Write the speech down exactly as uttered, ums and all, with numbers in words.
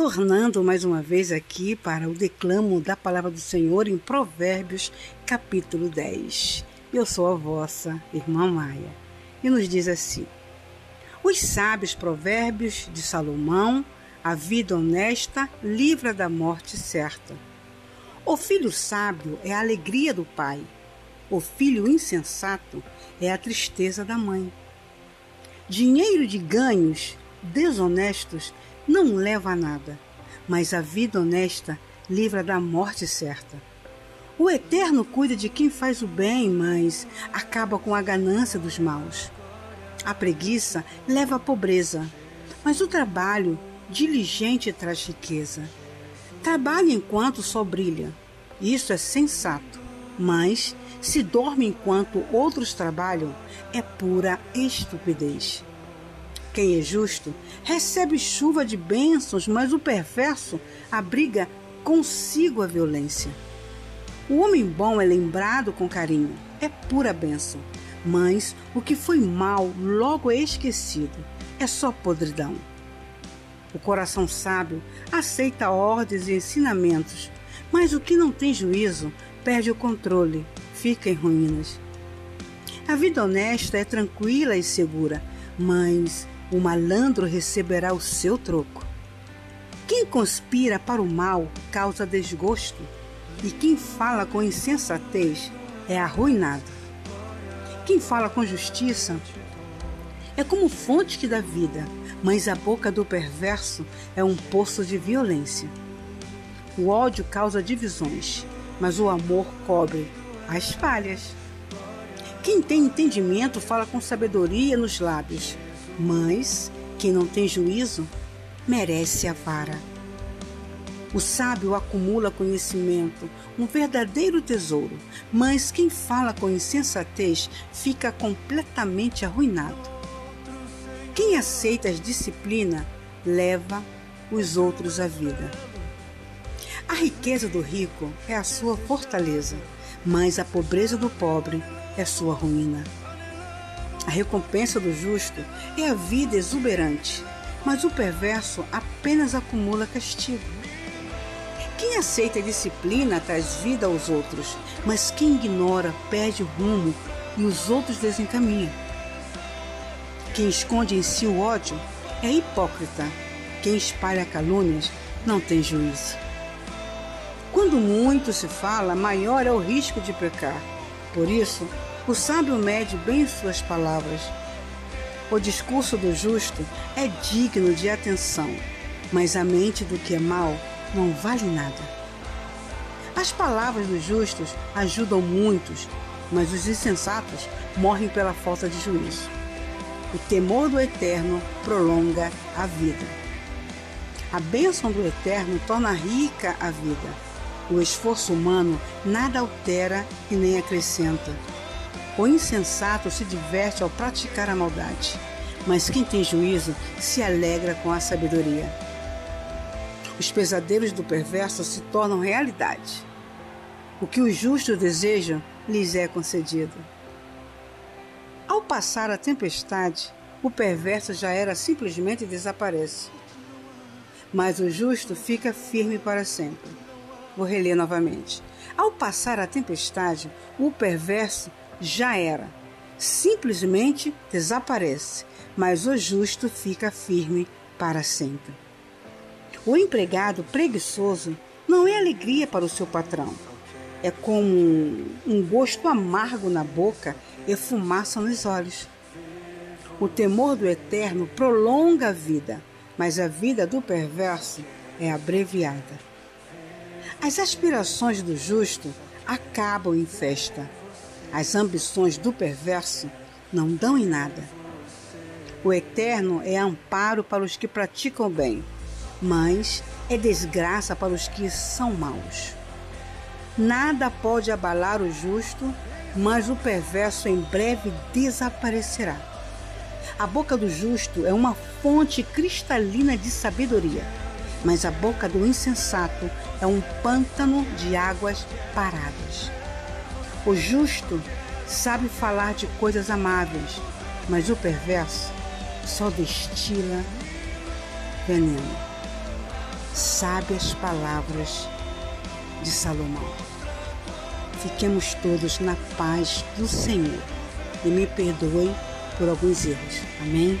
Tornando mais uma vez aqui para o declamo da palavra do Senhor em Provérbios, capítulo dez. Eu sou a vossa irmã Maia. E nos diz assim: os sábios provérbios de Salomão, a vida honesta livra da morte certa. O filho sábio é a alegria do pai. O filho insensato é a tristeza da mãe. Dinheiro de ganhos desonestos não leva a nada, mas a vida honesta livra da morte certa. O Eterno cuida de quem faz o bem, mas acaba com a ganância dos maus. A preguiça leva à pobreza, mas o trabalho diligente traz riqueza. Trabalhe enquanto o sol brilha, isso é sensato, mas se dorme enquanto outros trabalham, é pura estupidez. Quem é justo recebe chuva de bênçãos, mas o perverso abriga consigo a violência. O homem bom é lembrado com carinho, é pura bênção, mas o que foi mal logo é esquecido, é só podridão. O coração sábio aceita ordens e ensinamentos, mas o que não tem juízo perde o controle, fica em ruínas. A vida honesta é tranquila e segura, mas o malandro receberá o seu troco. Quem conspira para o mal causa desgosto, e quem fala com insensatez é arruinado. Quem fala com justiça é como fonte que dá vida, mas a boca do perverso é um poço de violência. O ódio causa divisões, mas o amor cobre as falhas. Quem tem entendimento fala com sabedoria nos lábios, mas quem não tem juízo merece a vara. O sábio acumula conhecimento, um verdadeiro tesouro, mas quem fala com insensatez fica completamente arruinado. Quem aceita a disciplina leva os outros à vida. A riqueza do rico é a sua fortaleza, mas a pobreza do pobre é sua ruína. A recompensa do justo é a vida exuberante, mas o perverso apenas acumula castigo. Quem aceita a disciplina traz vida aos outros, mas quem ignora perde o rumo e os outros desencaminha. Quem esconde em si o ódio é hipócrita, quem espalha calúnias não tem juízo. Quando muito se fala, maior é o risco de pecar. Por isso, o sábio mede bem suas palavras. O discurso do justo é digno de atenção, mas a mente do que é mau não vale nada. As palavras dos justos ajudam muitos, mas os insensatos morrem pela falta de juízo. O temor do Eterno prolonga a vida. A bênção do Eterno torna rica a vida. O esforço humano nada altera e nem acrescenta. O insensato se diverte ao praticar a maldade, mas quem tem juízo se alegra com a sabedoria. Os pesadelos do perverso se tornam realidade. O que os justos desejam lhes é concedido. Ao passar a tempestade, o perverso já era simplesmente desaparece, mas o justo fica firme para sempre. Vou reler novamente. Ao passar a tempestade, o perverso já era, simplesmente desaparece, mas o justo fica firme para sempre. O empregado preguiçoso não é alegria para o seu patrão. É como um gosto amargo na boca e fumaça nos olhos. O temor do Eterno prolonga a vida, mas a vida do perverso é abreviada. As aspirações do justo acabam em festa. As ambições do perverso não dão em nada. O Eterno é amparo para os que praticam o bem, mas é desgraça para os que são maus. Nada pode abalar o justo, mas o perverso em breve desaparecerá. A boca do justo é uma fonte cristalina de sabedoria, mas a boca do insensato é um pântano de águas paradas. O justo sabe falar de coisas amáveis, mas o perverso só destila veneno. sábias palavras de Salomão. Fiquemos todos na paz do Senhor e me perdoem por alguns erros. Amém?